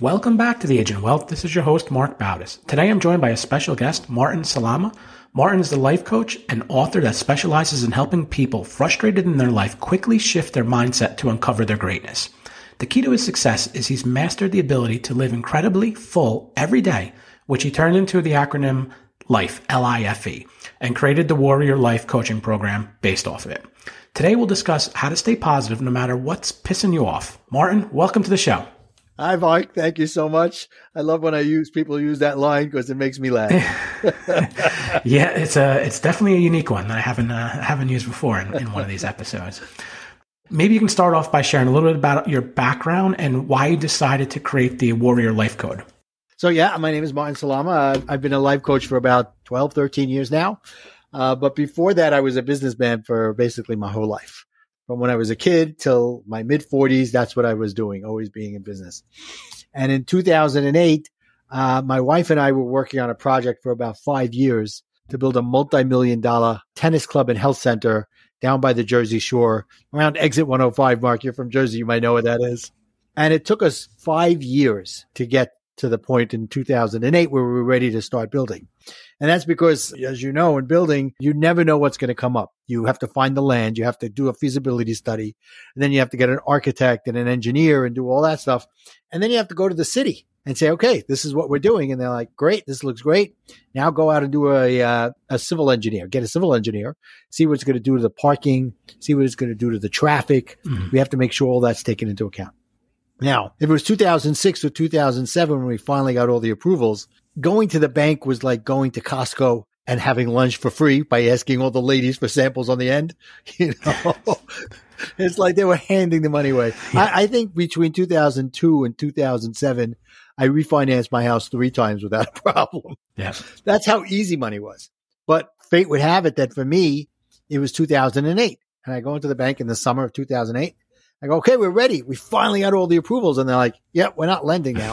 Welcome back to The Agent of Wealth. This is your host, Marc Bautis. Today I'm joined by a special guest, Martin Salama. Martin is the life coach and author that specializes in helping people frustrated in their life quickly shift their mindset to uncover their greatness. The key to his success is he's mastered the ability to live incredibly full every day, which he turned into the acronym LIFE, L-I-F-E, and created the Warrior Life Coaching Program based off of it. Today we'll discuss how to stay positive no matter what's pissing you off. Martin, welcome to the show. Hi, Marc. Thank you so much. I love when people use that line because it makes me laugh. Yeah, it's definitely a unique one that I haven't used before in one of these episodes. Maybe you can start off by sharing a little bit about your background and why you decided to create the Warrior Life Code. So yeah, my name is Martin Salama. I've been a life coach for about 12, 13 years now. But before that, I was a businessman for basically my whole life. From when I was a kid till my mid-40s, that's what I was doing, always being in business. And in 2008, my wife and I were working on a project for about 5 years to build a multi-million-dollar tennis club and health center down by the Jersey Shore, around Exit 105, Marc. You're from Jersey, you might know where that is. And it took us 5 years to get to the point in 2008 where we were ready to start building. And that's because, as you know, in building, you never know what's going to come up. You have to find the land, you have to do a feasibility study, and then you have to get an architect and an engineer and do all that stuff. And then you have to go to the city and say, okay, this is what we're doing. And they're like, great, this looks great. Now go out and do a civil engineer, see what it's going to do to the parking, see what it's going to do to the traffic. Mm-hmm. We have to make sure all that's taken into account. Now, if it was 2006 or 2007 when we finally got all the approvals, going to the bank was like going to Costco and having lunch for free by asking all the ladies for samples on the end. You know, it's like they were handing the money away. Yeah. I think between 2002 and 2007, I refinanced my house 3 times without a problem. Yeah. That's how easy money was. But fate would have it that for me, it was 2008. And I go into the bank in the summer of 2008. I go, okay, we're ready. We finally got all the approvals. And they're like, yeah, we're not lending now.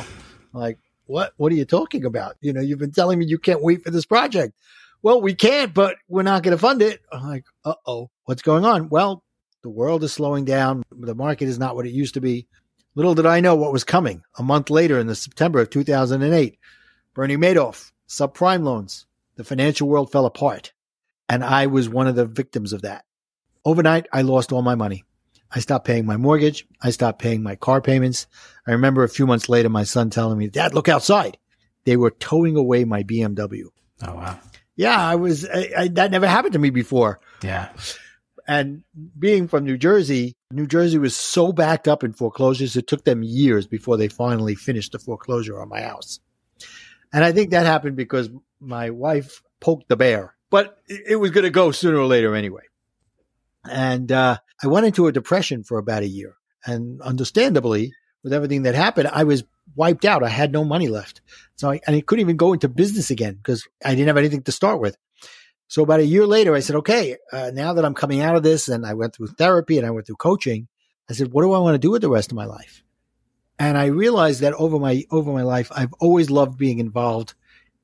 I'm like, what? What are you talking about? You know, you've been telling me you can't wait for this project. Well, we can't, but we're not going to fund it. I'm like, uh-oh, what's going on? Well, the world is slowing down. The market is not what it used to be. Little did I know what was coming. A month later in the September of 2008, Bernie Madoff, subprime loans, the financial world fell apart. And I was one of the victims of that. Overnight, I lost all my money. I stopped paying my mortgage. I stopped paying my car payments. I remember a few months later, my son telling me, Dad, look outside. They were towing away my BMW. Oh, wow. Yeah, that never happened to me before. Yeah. And being from New Jersey was so backed up in foreclosures, it took them years before they finally finished the foreclosure on my house. And I think that happened because my wife poked the bear, but it was going to go sooner or later anyway. And I went into a depression for about a year. And understandably, with everything that happened, I was wiped out. I had no money left. So I couldn't even go into business again because I didn't have anything to start with. So about a year later, I said, okay, now that I'm coming out of this, and I went through therapy and I went through coaching, I said, what do I want to do with the rest of my life? And I realized that over my life, I've always loved being involved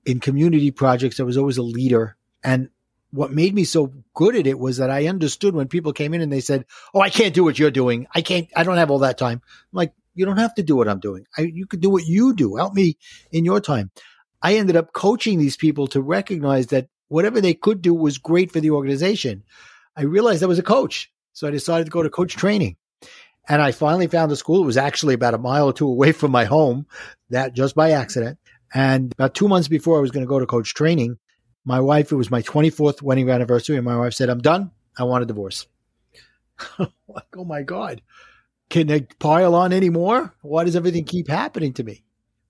in community projects. I was always a leader. And what made me so good at it was that I understood when people came in and they said, oh, I can't do what you're doing. I don't have all that time. I'm like, you don't have to do what I'm doing. You could do what you do. Help me in your time. I ended up coaching these people to recognize that whatever they could do was great for the organization. I realized I was a coach. So I decided to go to coach training. And I finally found a school. It was actually about a mile or two away from my home, that just by accident. And about 2 months before I was going to go to coach training, my wife, it was my 24th wedding anniversary, and my wife said, I'm done. I want a divorce. Like, oh my God. Can I pile on anymore? Why does everything keep happening to me?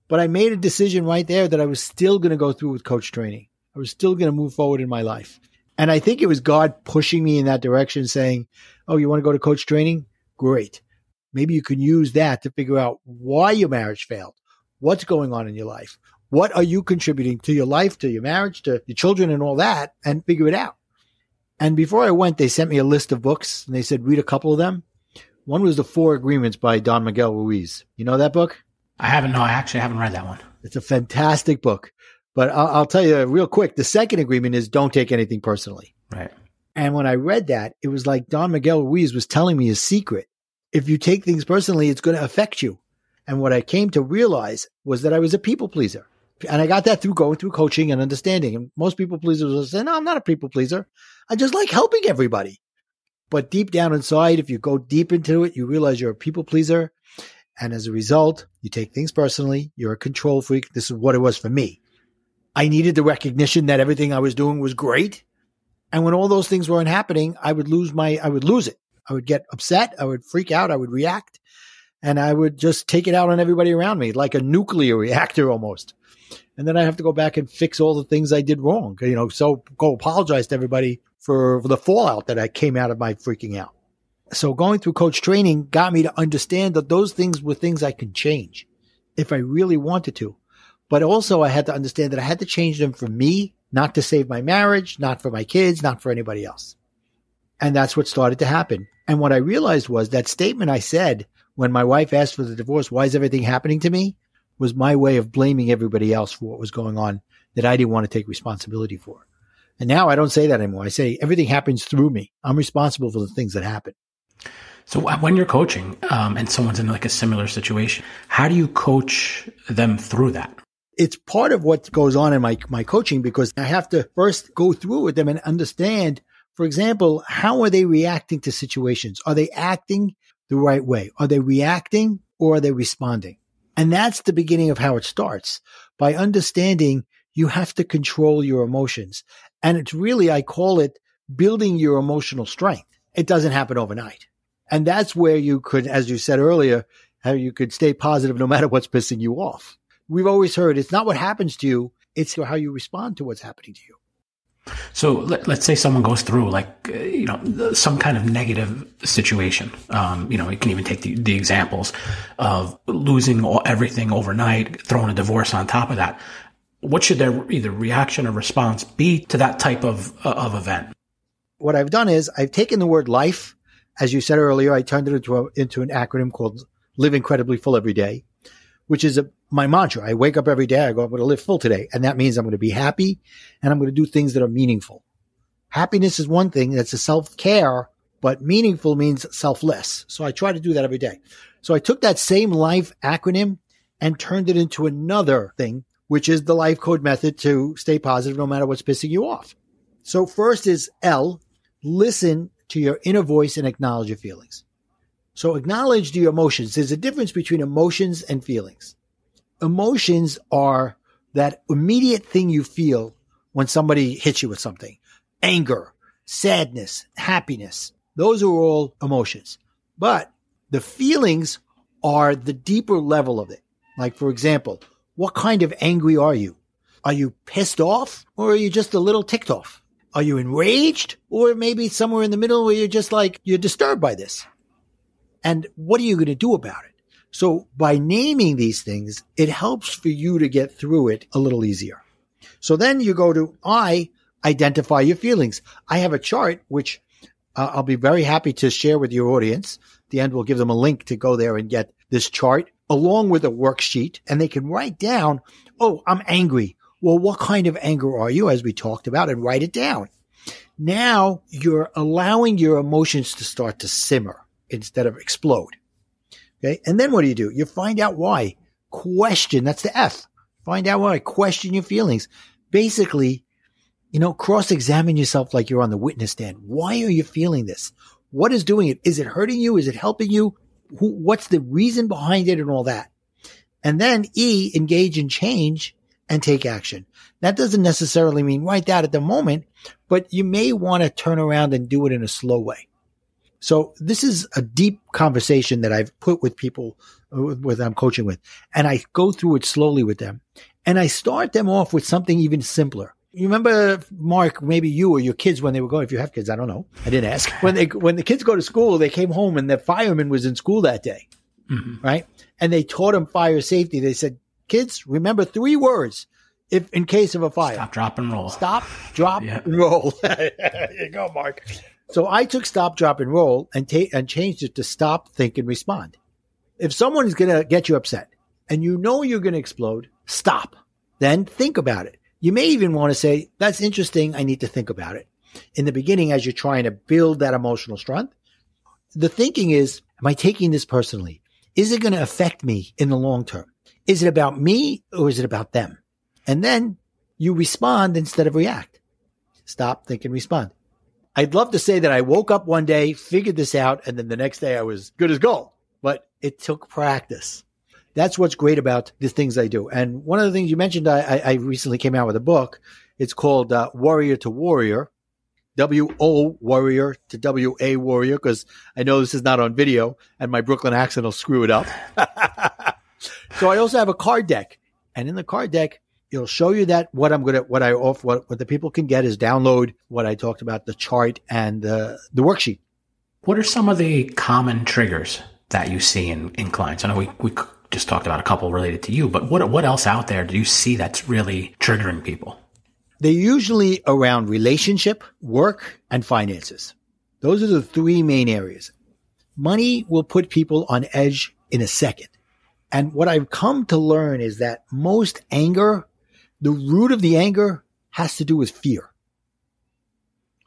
But I made a decision right there that I was still going to go through with coach training. I was still going to move forward in my life. And I think it was God pushing me in that direction, saying, oh, you want to go to coach training? Great. Maybe you can use that to figure out why your marriage failed, what's going on in your life, what are you contributing to your life, to your marriage, to your children and all that, and figure it out. And before I went, they sent me a list of books, and they said, read a couple of them. One was The Four Agreements by Don Miguel Ruiz. You know that book? I haven't. No, I actually haven't read that one. It's a fantastic book. But I'll tell you real quick, the second agreement is don't take anything personally. Right. And when I read that, it was like Don Miguel Ruiz was telling me his secret. If you take things personally, it's going to affect you. And what I came to realize was that I was a people pleaser. And I got that through going through coaching and understanding. And most people pleasers will say, no, I'm not a people pleaser. I just like helping everybody. But deep down inside, if you go deep into it, you realize you're a people pleaser. And as a result, you take things personally. You're a control freak. This is what it was for me. I needed the recognition that everything I was doing was great. And when all those things weren't happening, I would lose it. I would get upset. I would freak out. I would react. And I would just take it out on everybody around me, like a nuclear reactor almost. And then I have to go back and fix all the things I did wrong. You know, so go apologize to everybody for the fallout that I came out of my freaking out. So going through coach training got me to understand that those things were things I could change if I really wanted to. But also I had to understand that I had to change them for me, not to save my marriage, not for my kids, not for anybody else. And that's what started to happen. And what I realized was that statement I said when my wife asked for the divorce, why is everything happening to me, was my way of blaming everybody else for what was going on that I didn't want to take responsibility for. And now I don't say that anymore. I say everything happens through me. I'm responsible for the things that happen. So when you're coaching and someone's in like a similar situation, how do you coach them through that? It's part of what goes on in my coaching, because I have to first go through with them and understand, for example, how are they reacting to situations? Are they acting the right way? Are they reacting or are they responding? And that's the beginning of how it starts, by understanding you have to control your emotions. And it's really, I call it building your emotional strength. It doesn't happen overnight. And that's where you could, as you said earlier, how you could stay positive no matter what's pissing you off. We've always heard it's not what happens to you, it's how you respond to what's happening to you. So let's say someone goes through like, you know, some kind of negative situation. You know, you can even take the examples of losing everything overnight, throwing a divorce on top of that. What should their either reaction or response be to that type of event? What I've done is I've taken the word life, as you said earlier, I turned it into an acronym called Live Incredibly Full Every Day, which is my mantra. I wake up every day, I go, I'm going to live full today. And that means I'm going to be happy and I'm going to do things that are meaningful. Happiness is one thing, that's a self-care, but meaningful means selfless. So I try to do that every day. So I took that same life acronym and turned it into another thing, which is the life code method to stay positive no matter what's pissing you off. So first is L, listen to your inner voice and acknowledge your feelings. So acknowledge your emotions. There's a difference between emotions and feelings. Emotions are that immediate thing you feel when somebody hits you with something. Anger, sadness, happiness. Those are all emotions. But the feelings are the deeper level of it. Like, for example, what kind of angry are you? Are you pissed off or are you just a little ticked off? Are you enraged, or maybe somewhere in the middle where you're just like, you're disturbed by this? And what are you going to do about it? So by naming these things, it helps for you to get through it a little easier. So then you go to I, identify your feelings. I have a chart, which I'll be very happy to share with your audience. At the end, we'll give them a link to go there and get this chart along with a worksheet, and they can write down, oh, I'm angry. Well, what kind of anger are you, as we talked about, and write it down. Now you're allowing your emotions to start to simmer instead of explode. Okay. And then what do? You find out why. Question. That's the F. Find out why. Question your feelings. Basically, you know, cross-examine yourself like you're on the witness stand. Why are you feeling this? What is doing it? Is it hurting you? Is it helping you? What's the reason behind it and all that? And then E, engage and change and take action. That doesn't necessarily mean right that at the moment, but you may want to turn around and do it in a slow way. So this is a deep conversation that I've put with people that I'm coaching with, and I go through it slowly with them, and I start them off with something even simpler. You remember, Mark, maybe you or your kids when they were going, if you have kids, I don't know. I didn't ask. When the kids go to school, they came home and the fireman was in school that day, mm-hmm. right? And they taught them fire safety. They said, kids, remember 3 words if in case of a fire. Stop, drop, and roll. Stop, drop, yeah. and roll. There you go, Mark. So I took stop, drop, and roll and changed it to stop, think, and respond. If someone is going to get you upset and you know you're going to explode, stop. Then think about it. You may even want to say, that's interesting. I need to think about it. In the beginning, as you're trying to build that emotional strength, the thinking is, am I taking this personally? Is it going to affect me in the long term? Is it about me or is it about them? And then you respond instead of react. Stop, think, and respond. I'd love to say that I woke up one day, figured this out, and then the next day I was good as gold. But it took practice. That's what's great about the things I do. And one of the things you mentioned, I recently came out with a book. It's called Warrior to Warrior, W-O Warrior to W-A Warrior, because I know this is not on video, and my Brooklyn accent will screw it up. So I also have a card deck. And in the card deck, it'll show you that what I'm good at, what I offer, what the people can get is download what I talked about, the chart and the worksheet. What are some of the common triggers that you see in clients? I know we just talked about a couple related to you, but what else out there do you see that's really triggering people? They're usually around relationship, work, and finances. Those are the 3 main areas. Money will put people on edge in a second. And what I've come to learn is that most anger, the root of the anger has to do with fear,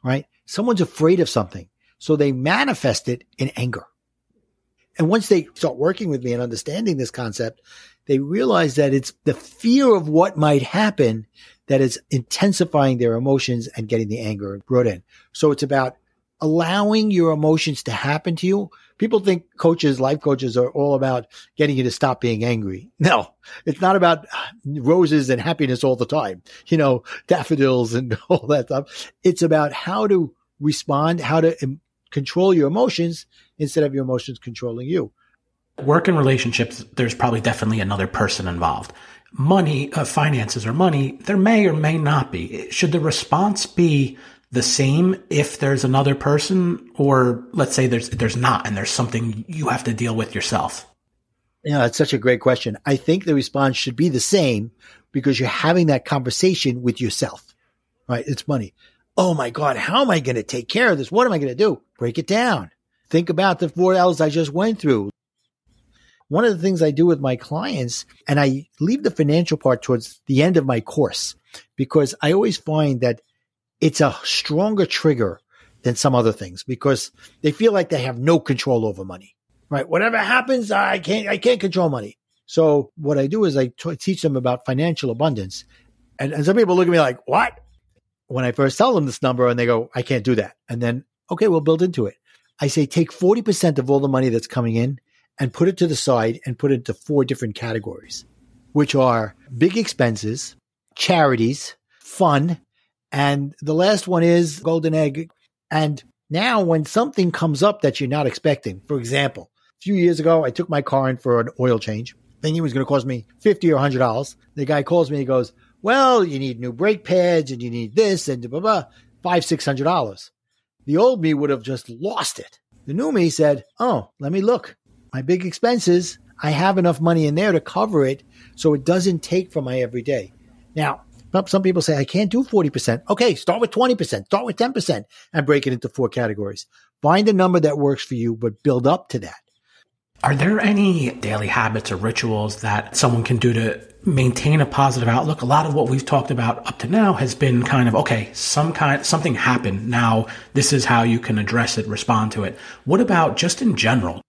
right? Someone's afraid of something, so they manifest it in anger. And once they start working with me and understanding this concept, they realize that it's the fear of what might happen that is intensifying their emotions and getting the anger brought in. So it's about allowing your emotions to happen to you. People think coaches, life coaches are all about getting you to stop being angry. No, it's not about roses and happiness all the time, you know, daffodils and all that stuff. It's about how to respond, how to control your emotions instead of your emotions controlling you. Work and relationships, there's probably definitely another person involved. Money, finances or money, there may or may not be. Should the response be the same if there's another person, or let's say there's not and there's something you have to deal with yourself? Yeah, that's such a great question. I think the response should be the same because you're having that conversation with yourself, right? It's money. Oh my God, how am I going to take care of this? What am I going to do? Break it down. Think about the 4 L's I just went through. One of the things I do with my clients, and I leave the financial part towards the end of my course, because I always find that it's a stronger trigger than some other things because they feel like they have no control over money, right? Whatever happens, I can't control money. So what I do is I teach them about financial abundance. And some people look at me like, what? When I first tell them this number and they go, I can't do that. And then, okay, we'll build into it. I say, take 40% of all the money that's coming in and put it to the side and put it into 4 different categories, which are big expenses, charities, fun. And the last one is golden egg. And now when something comes up that you're not expecting, for example, a few years ago, I took my car in for an oil change. Thinking it was going to cost me $50 or $100. The guy calls me and he goes, well, you need new brake pads and you need this and blah, blah, blah, $500, $600. The old me would have just lost it. The new me said, oh, let me look. My big expenses, I have enough money in there to cover it so it doesn't take from my everyday. Now, some people say, I can't do 40%. Okay, start with 20%, start with 10% and break it into 4 categories. Find a number that works for you, but build up to that. Are there any daily habits or rituals that someone can do to maintain a positive outlook? A lot of what we've talked about up to now has been kind of, okay, something happened. Now this is how you can address it, respond to it. What about just in general?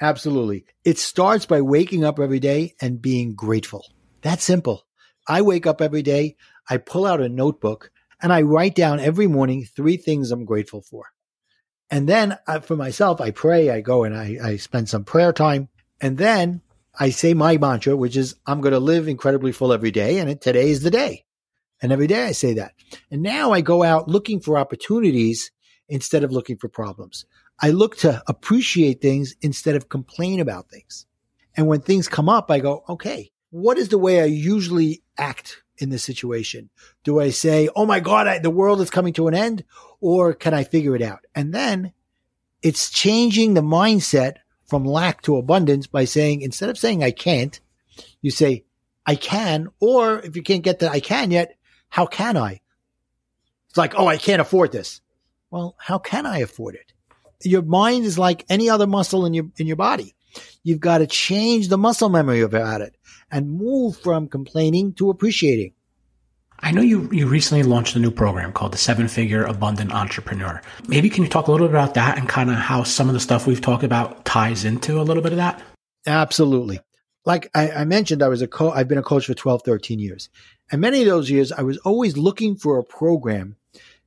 Absolutely. It starts by waking up every day and being grateful. That's simple. I wake up every day, I pull out a notebook, and I write down every morning 3 things I'm grateful for. And then for myself, I pray, I go and I spend some prayer time. And then I say my mantra, which is, I'm going to live incredibly full every day. And today is the day. And every day I say that. And now I go out looking for opportunities instead of looking for problems. I look to appreciate things instead of complain about things. And when things come up, I go, okay, what is the way I usually act in this situation? Do I say, oh my God, the world is coming to an end, or can I figure it out? And then it's changing the mindset from lack to abundance by saying, instead of saying I can't, you say I can, or if you can't get that I can yet, how can I? It's like, oh, I can't afford this. Well, how can I afford it? Your mind is like any other muscle in your body. You've got to change the muscle memory about it and move from complaining to appreciating. I know you recently launched a new program called the 7-Figure Abundant Entrepreneur. Maybe can you talk a little bit about that and kind of how some of the stuff we've talked about ties into a little bit of that? Absolutely. Like I mentioned, I've been a coach for 12, 13 years. And many of those years, I was always looking for a program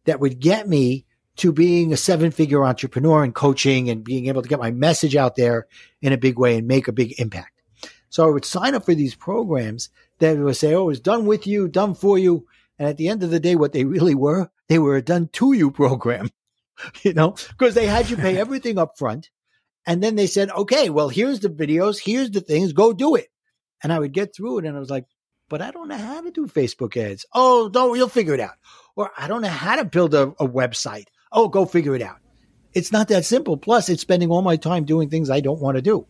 that would get me to being a 7-figure entrepreneur and coaching and being able to get my message out there in a big way and make a big impact. So I would sign up for these programs that would say, oh, it's done with you, done for you. And at the end of the day, what they really were, they were a done to you program, because they had you pay everything up front. And then they said, okay, well, here's the videos, here's the things, go do it. And I would get through it. And I was like, but I don't know how to do Facebook ads. Oh, you'll figure it out. Or I don't know how to build a website. Oh, go figure it out. It's not that simple. Plus, it's spending all my time doing things I don't want to do.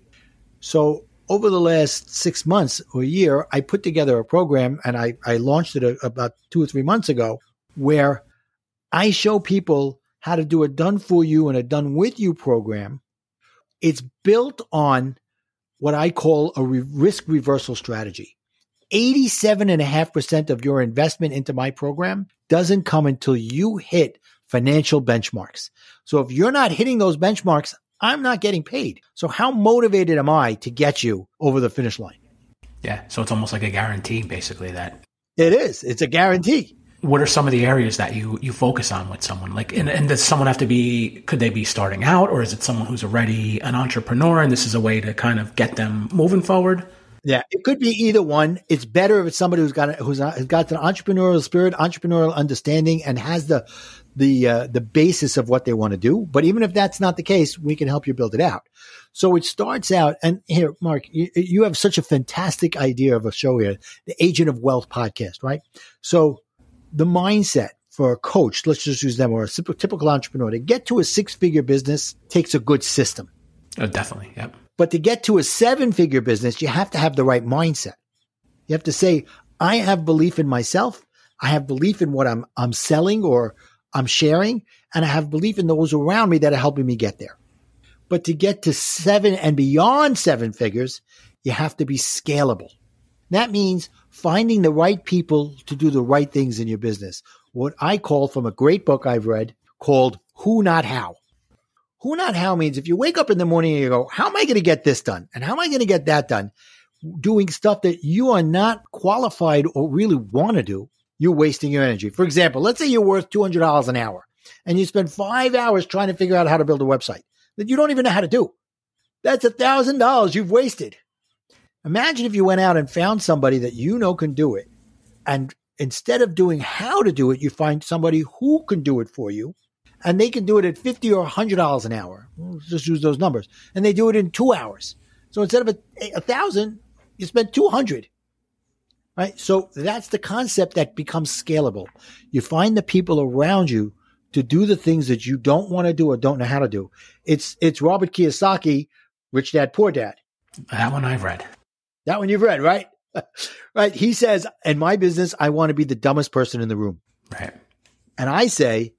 So over the last 6 months or a year, I put together a program, and I launched it about 2 or 3 months ago, where I show people how to do a done for you and a done with you program. It's built on what I call a risk reversal strategy. 87.5% of your investment into my program doesn't come until you hit financial benchmarks. So if you're not hitting those benchmarks, I'm not getting paid. So how motivated am I to get you over the finish line? Yeah. So it's almost like a guarantee, basically, that. It is. It's a guarantee. What are some of the areas that you focus on with someone? Like, and does someone have to be, could they be starting out, or is it someone who's already an entrepreneur and this is a way to kind of get them moving forward? Yeah, it could be either one. It's better if it's somebody who's got an entrepreneurial spirit, entrepreneurial understanding, and has the basis of what they want to do. But even if that's not the case, we can help you build it out. So it starts out, and here, Mark, you have such a fantastic idea of a show here, the Agent of Wealth podcast, right? So the mindset for a coach, let's just use them, or a typical entrepreneur, to get to a 6-figure business takes a good system. Oh, definitely, yep. But to get to a 7-figure business, you have to have the right mindset. You have to say, I have belief in myself. I have belief in what I'm selling or I'm sharing. And I have belief in those around me that are helping me get there. But to get to 7 and beyond 7 figures, you have to be scalable. That means finding the right people to do the right things in your business. What I call, from a great book I've read called Who Not How. Who Not How means if you wake up in the morning and you go, how am I going to get this done? And how am I going to get that done? Doing stuff that you are not qualified or really want to do, you're wasting your energy. For example, let's say you're worth $200 an hour and you spend 5 hours trying to figure out how to build a website that you don't even know how to do. That's $1,000 you've wasted. Imagine if you went out and found somebody that you know can do it. And instead of doing how to do it, you find somebody who can do it for you. And they can do it at $50 or $100 an hour. Let's just use those numbers. And they do it in 2 hours. So instead of $1,000, you spend $200, right? So that's the concept that becomes scalable. You find the people around you to do the things that you don't want to do or don't know how to do. It's Robert Kiyosaki, Rich Dad, Poor Dad. That one I've read. That one you've read, right? Right. He says, in my business, I want to be the dumbest person in the room. Right. And I say,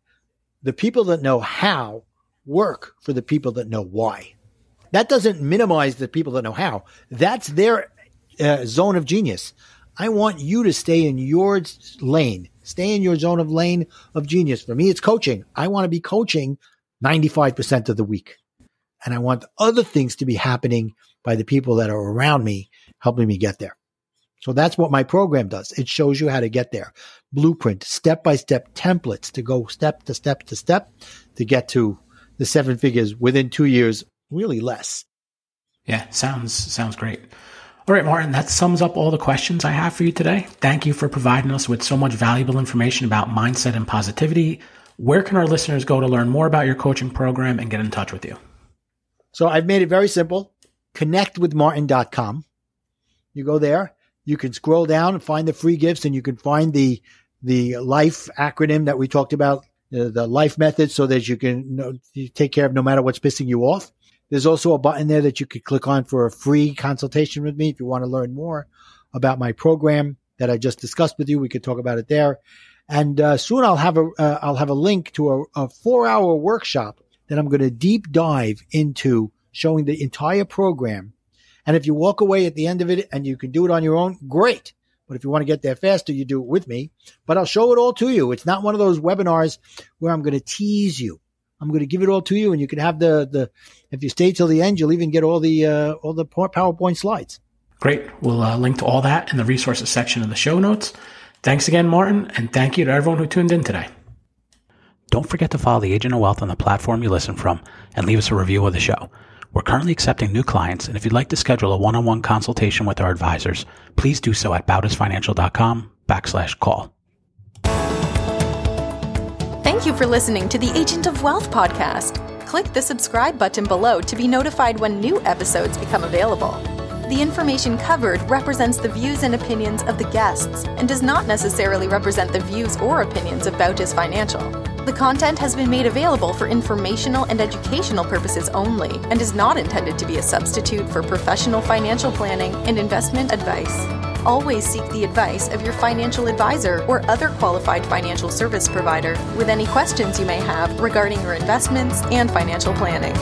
the people that know how work for the people that know why. That doesn't minimize the people that know how. That's their zone of genius. I want you to stay in your lane. Stay in your zone of lane of genius. For me, it's coaching. I want to be coaching 95% of the week. And I want other things to be happening by the people that are around me, helping me get there. So that's what my program does. It shows you how to get there. Blueprint, step-by-step templates to go step to step to step to get to the 7 figures within 2 years, really less. Yeah, sounds great. All right, Martin, that sums up all the questions I have for you today. Thank you for providing us with so much valuable information about mindset and positivity. Where can our listeners go to learn more about your coaching program and get in touch with you? So I've made it very simple. Connectwithmartin.com. You go there. You can scroll down and find the free gifts, and you can find the LIFE acronym that we talked about, the LIFE method, so that you can you take care of no matter what's pissing you off. There's also a button there that you could click on for a free consultation with me if you want to learn more about my program that I just discussed with you. We could talk about it there. And soon I'll have a link to a 4-hour workshop that I'm going to deep dive into, showing the entire program. And if you walk away at the end of it and you can do it on your own, great. But if you want to get there faster, you do it with me. But I'll show it all to you. It's not one of those webinars where I'm going to tease you. I'm going to give it all to you, and you can have the if you stay till the end, you'll even get all the PowerPoint slides. Great. We'll link to all that in the resources section of the show notes. Thanks again, Martin, and thank you to everyone who tuned in today. Don't forget to follow the Agent of Wealth on the platform you listen from and leave us a review of the show. We're currently accepting new clients, and if you'd like to schedule a one-on-one consultation with our advisors, please do so at bautisfinancial.com/call. Thank you for listening to the Agent of Wealth podcast. Click the subscribe button below to be notified when new episodes become available. The information covered represents the views and opinions of the guests and does not necessarily represent the views or opinions of Bautis Financial. The content has been made available for informational and educational purposes only and is not intended to be a substitute for professional financial planning and investment advice. Always seek the advice of your financial advisor or other qualified financial service provider with any questions you may have regarding your investments and financial planning.